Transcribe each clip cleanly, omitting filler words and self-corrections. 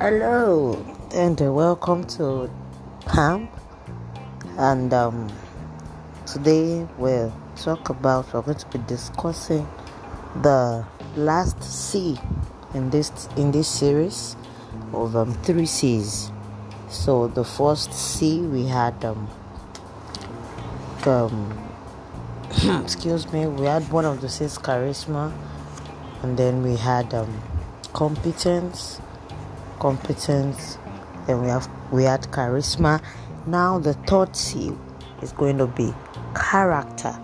Hello and welcome to PAM, and today we'll talk about, we're going to be discussing the last C in this series of three C's. So the first C we had we had one of the C's, charisma, and then we had competence, then we had charisma. Now the third C is going to be character.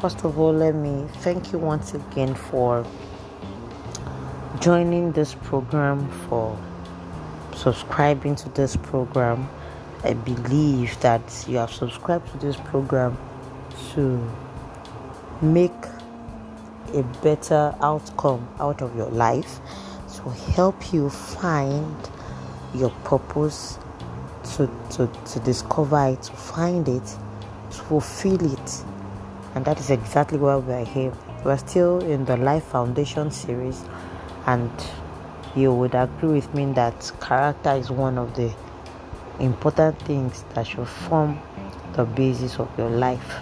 First of all, let me thank you once again for joining this program, for subscribing to this program. I believe that you have subscribed to this program to make a better outcome out of your life, to help you find your purpose, to discover it, to find it, to fulfill it. And that is exactly why we are here. We are still in the Life Foundation series, and you would agree with me that character is one of the important things that should form the basis of your life,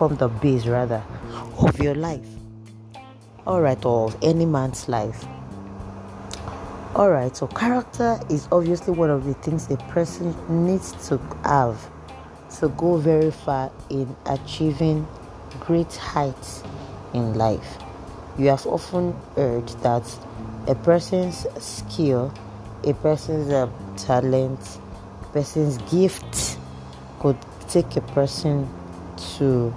of your life. Alright, or of any man's life. Alright, so character is obviously one of the things a person needs to have to go very far in achieving great heights in life. You have often heard that a person's skill, a person's talent, a person's gift could take a person to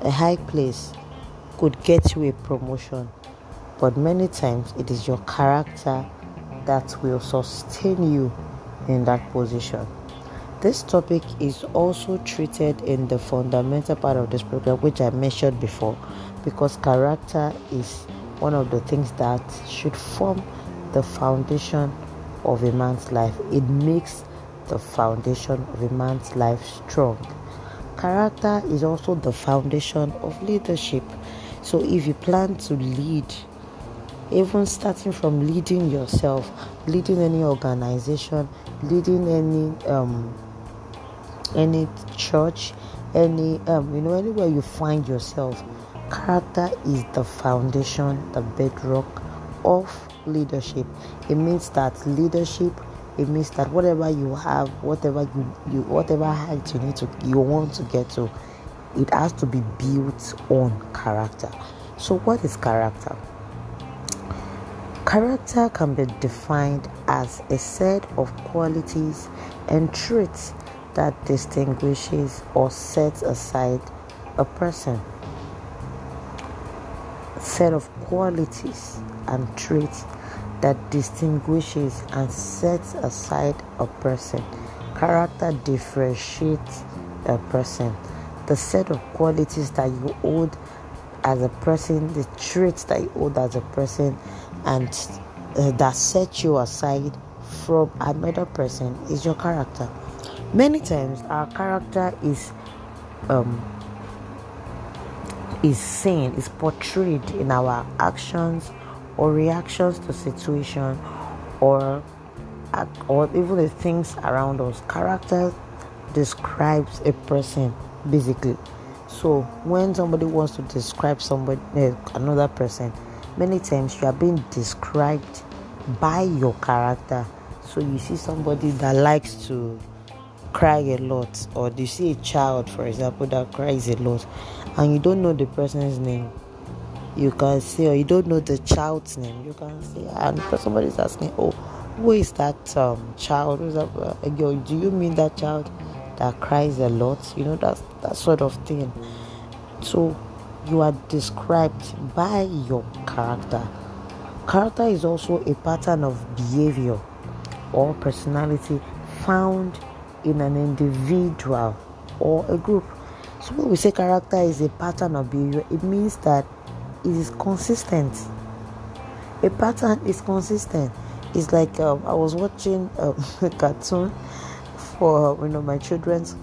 a high place, could get you a promotion, but many times it is your character that will sustain you in that position. This topic is also treated in the fundamental part of this program, which I mentioned before, because character is one of the things that should form the foundation of a man's life. It makes the foundation of a man's life strong. Character is also the foundation of leadership. So if you plan to lead, even starting from leading yourself, leading any organization, leading any church, anywhere you find yourself, character is the foundation, the bedrock of leadership. It means that leadership, it means that whatever you have, whatever height you want to get to, it has to be built on character. So what is character? Character can be defined as a set of qualities and traits that distinguishes or sets aside a person. Set of qualities and traits that distinguishes and sets aside a person. Character differentiates a person. The set of qualities that you hold as a person, the traits that you hold as a person, and that set you aside from another person is your character. Many times our character is seen, is portrayed in our actions or reactions to situation or even the things around us. Character describes a person, basically. So when somebody wants to describe another person, many times you are being described by your character. So you see somebody that likes to cry a lot, or you see a child, for example, that cries a lot, and you don't know the person's name. You can say, or you don't know the child's name. You can say, and somebody's asking, "Oh, who is that child? Who's that girl? Do you mean that child that cries a lot?" You know, that sort of thing. So you are described by your character. Character is also a pattern of behavior or personality found in an individual or a group. So when we say character is a pattern of behavior, it means that it is consistent. A pattern is consistent. It's like I was watching a cartoon for my children's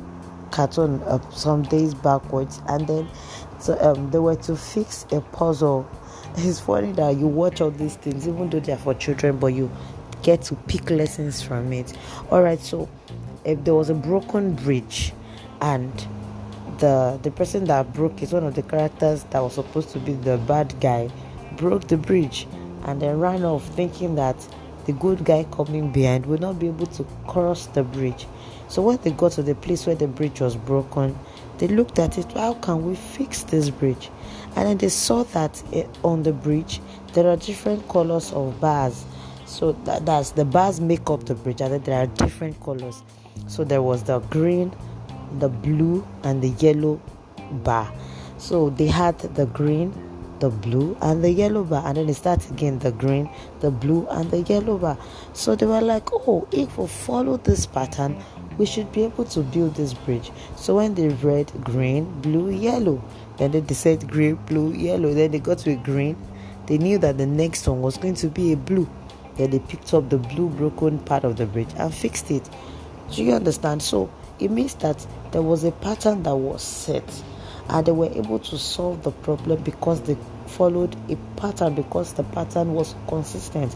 carton some days backwards, and then they were to fix a puzzle. It's funny that you watch all these things, even though they are for children, but you get to pick lessons from it. All right, so if there was a broken bridge, and the person that broke is one of the characters that was supposed to be the bad guy, broke the bridge and then ran off, thinking that the good guy coming behind would not be able to cross the bridge. So when they got to the place where the bridge was broken, they looked at it, how can we fix this bridge? And then they saw that on the bridge, there are different colors of bars. So that's the bars make up the bridge, and then there are different colors. So there was the green, the blue, and the yellow bar. So they had the green, the blue, and the yellow bar, and then it starts again, the green, the blue, and the yellow bar. So they were like, oh, if we follow this pattern, we should be able to build this bridge. So when they read green, blue, yellow, then they said green, blue, yellow, then they got to a green, they knew that the next one was going to be a blue, then they picked up the blue broken part of the bridge and fixed it. Do you understand? So it means that there was a pattern that was set, and they were able to solve the problem because they followed a pattern, because the pattern was consistent.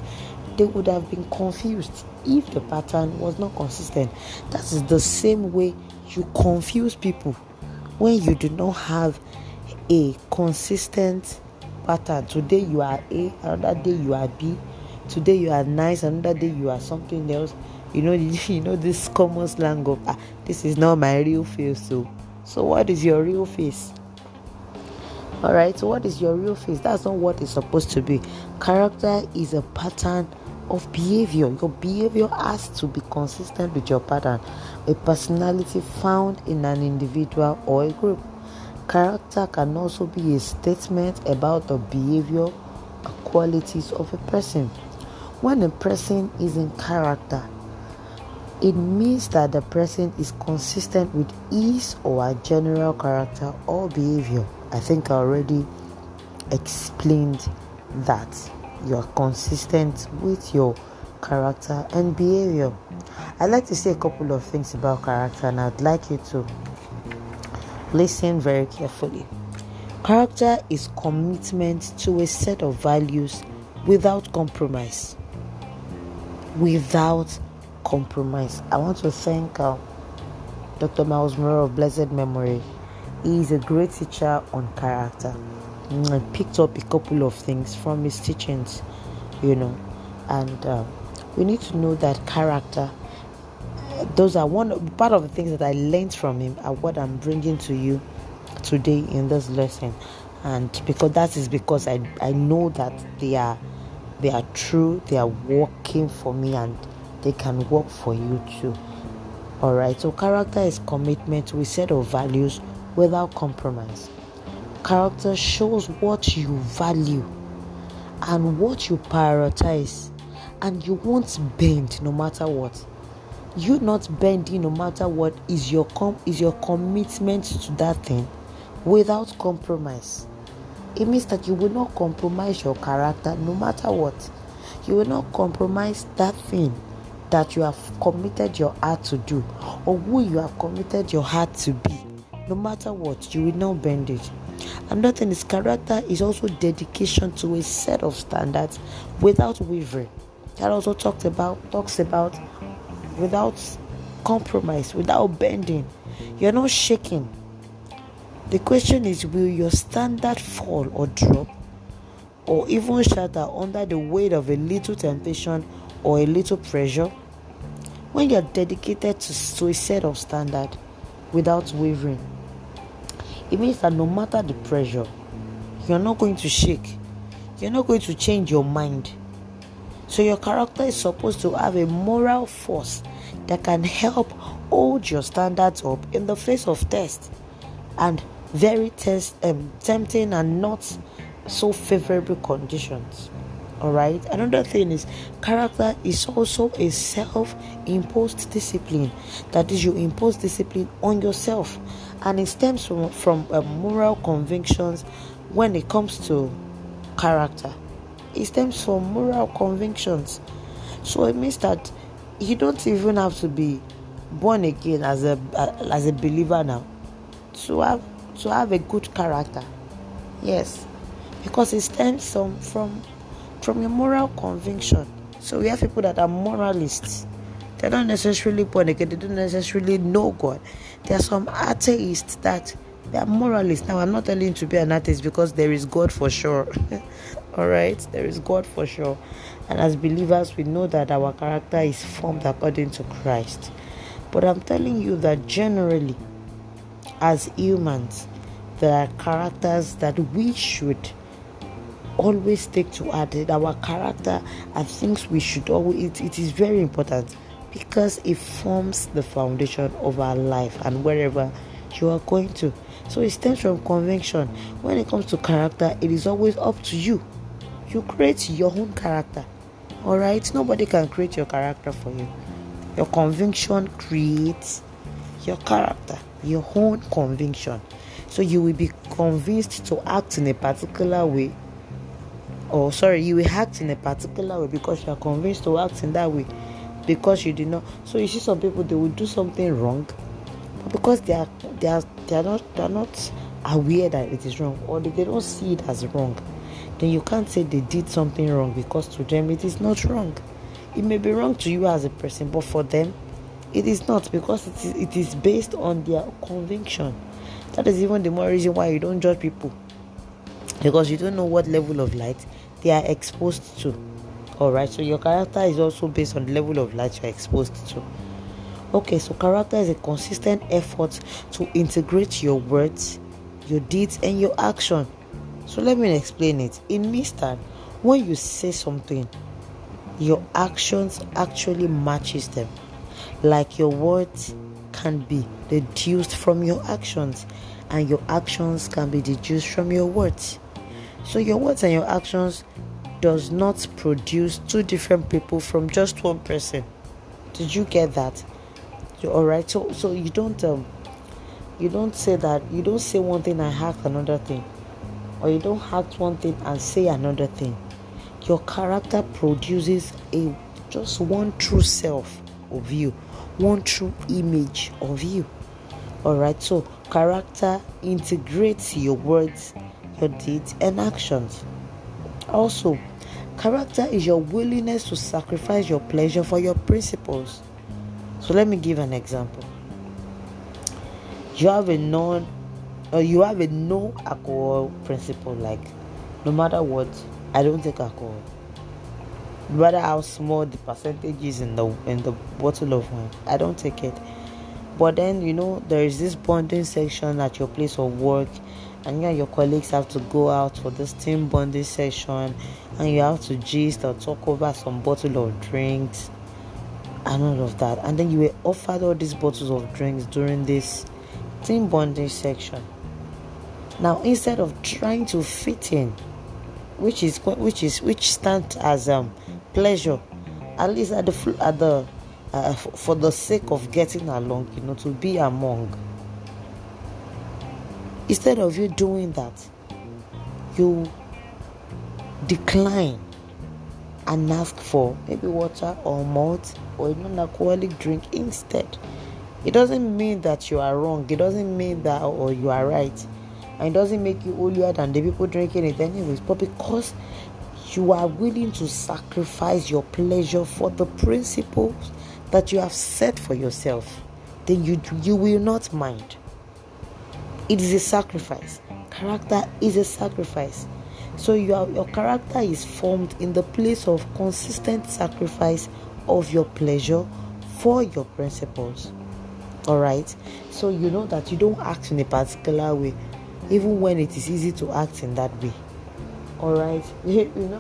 They would have been confused if the pattern was not consistent. That is the same way you confuse people when you do not have a consistent pattern. Today you are A, another day you are B. Today you are nice, another day you are something else. You know this common slang of this is not my real face. So what is your real face? All right, so what is your real face? That's not what it's supposed to be. Character is a pattern of behavior. Your behavior has to be consistent with your pattern. A personality found in an individual or a group. Character can also be a statement about the behavior or qualities of a person. When a person is in character, it means that the person is consistent with his or her general character or behavior. I think I already explained that you are consistent with your character and behavior. I'd like to say a couple of things about character, and I'd like you to listen very carefully. Character is commitment to a set of values without compromise. Without compromise. I want to thank Dr. Myles Munroe of blessed memory. He is a great teacher on character. I picked up a couple of things from his teachings, and we need to know that character, those are part of the things that I learned from him and what I'm bringing to you today in this lesson. And because I know that they are true, they are working for me, and they can work for you too. All right, so character is commitment to a set of values without compromise. Character shows what you value and what you prioritize, and you won't bend no matter what. You not bending no matter what is your commitment to that thing without compromise. It means that you will not compromise your character no matter what. You will not compromise that thing that you have committed your heart to do, or who you have committed your heart to be. No matter what, you will not bend it. Another thing is, character is also dedication to a set of standards without wavering. That also talks about without compromise, without bending. You're not shaking. The question is, will your standard fall or drop, or even shatter under the weight of a little temptation or a little pressure? When you're dedicated to a set of standards without wavering, it means that no matter the pressure, you're not going to shake. You're not going to change your mind. So your character is supposed to have a moral force that can help hold your standards up in the face of tests, and very tempting and not so favorable conditions. All right. Another thing is, character is also a self-imposed discipline. That is, you impose discipline on yourself, and it stems from moral convictions. When it comes to character, it stems from moral convictions. So it means that you don't even have to be born again as a believer now, to have a good character. Yes, because it stems from a moral conviction. So we have people that are moralists. They're not necessarily born again. They don't necessarily know God. There are some atheists that they are moralists. Now, I'm not telling you to be an atheist because there is God for sure. All right? There is God for sure. And as believers, we know that our character is formed according to Christ. But I'm telling you that generally, as humans, there are characters that we should always stick to. Our character are things we should always... It is very important because it forms the foundation of our life and wherever you are going to. So it stems from conviction. When it comes to character, it is always up to you. You create your own character. All right? Nobody can create your character for you. Your conviction creates your character, your own conviction. So you will be convinced to act in a particular way. You will act in a particular way because you are convinced to act in that way because you did not. So you see some people, they will do something wrong, but because they are not aware that it is wrong, or they don't see it as wrong, then you can't say they did something wrong because to them it is not wrong. It may be wrong to you as a person, but for them it is not, because it is based on their conviction. That is even the more reason why you don't judge people, because you don't know what level of light they are exposed to. Alright, so your character is also based on the level of light you are exposed to. Okay, so character is a consistent effort to integrate your words, your deeds, and your action. So let me explain it. It means that when you say something, your actions actually matches them. Like your words can be deduced from your actions, and your actions can be deduced from your words. So your words and your actions does not produce two different people from just one person. Did you get that? All right. So you don't say one thing and act another thing, or you don't act one thing and say another thing. Your character produces just one true self of you, one true image of you. All right. So character integrates your words, your deeds, and actions. Also, character is your willingness to sacrifice your pleasure for your principles. So let me give an example. You have a no alcohol principle. Like, no matter what, I don't take alcohol, no matter how small the percentage is in the bottle of wine. I don't take it. But then, there is this bonding section at your place of work, and you and your colleagues have to go out for this team bonding session, and you have to gist or talk over some bottle of drinks and all of that. And then you were offered all these bottles of drinks during this team bonding section. Now, instead of trying to fit in, which stands as pleasure, at least for the sake of getting along, to be among. Instead of you doing that, you decline and ask for maybe water or malt or a non-alcoholic drink instead. It doesn't mean that you are wrong. It doesn't mean that or you are right. And it doesn't make you holier than the people drinking it anyways. But because you are willing to sacrifice your pleasure for the principles that you have set for yourself, then you will not mind. It is a sacrifice. Character is a sacrifice. So your character is formed in the place of consistent sacrifice of your pleasure for your principles. All right? So you know that you don't act in a particular way, even when it is easy to act in that way. All right?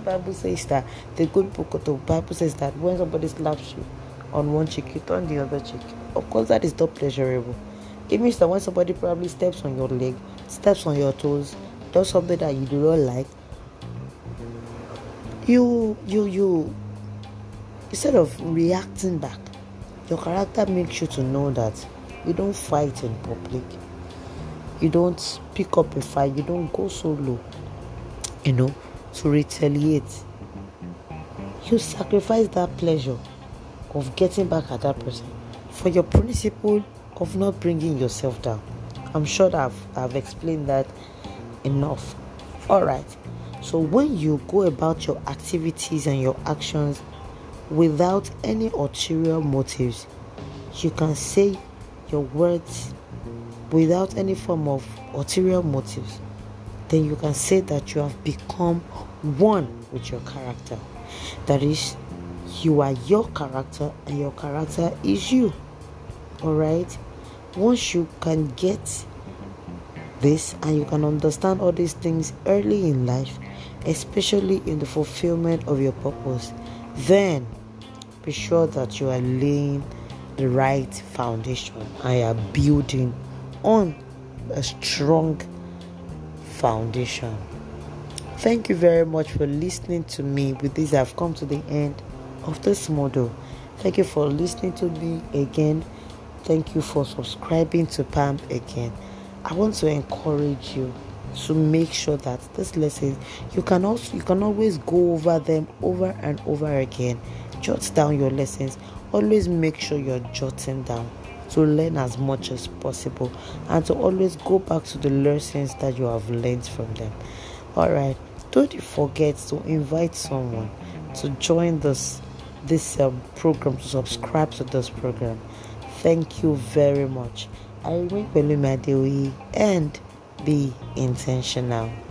Bible says that the good book of the Bible says that when somebody slaps you on one cheek, you turn the other cheek. Of course, that is not pleasurable. It means that when somebody probably steps on your leg, steps on your toes, does something that you do not like, you instead of reacting back, your character makes you to know that you don't fight in public, you don't pick up a fight, you don't go so low, to retaliate. You sacrifice that pleasure of getting back at that person for your principle of not bringing yourself down. I'm sure that I've explained that enough. All right. So when you go about your activities and your actions without any ulterior motives, you can say your words without any form of ulterior motives, then you can say that you have become one with your character. That is, you are your character and your character is you. Alright? Once you can get this and you can understand all these things early in life, especially in the fulfillment of your purpose, then be sure that you are laying the right foundation and you are building on a strong foundation. Thank you very much for listening to me. With this, I've come to the end of this model. Thank you for listening to me again. Thank you for subscribing to PAM again. I want to encourage you to make sure that this lesson, you can always go over them over and over again. Jot down your lessons. Always make sure you're jotting down to learn as much as possible and to always go back to the lessons that you have learned from them. All right, don't forget to invite someone to join this program, to subscribe to this program. Thank you very much. I will be and be intentional.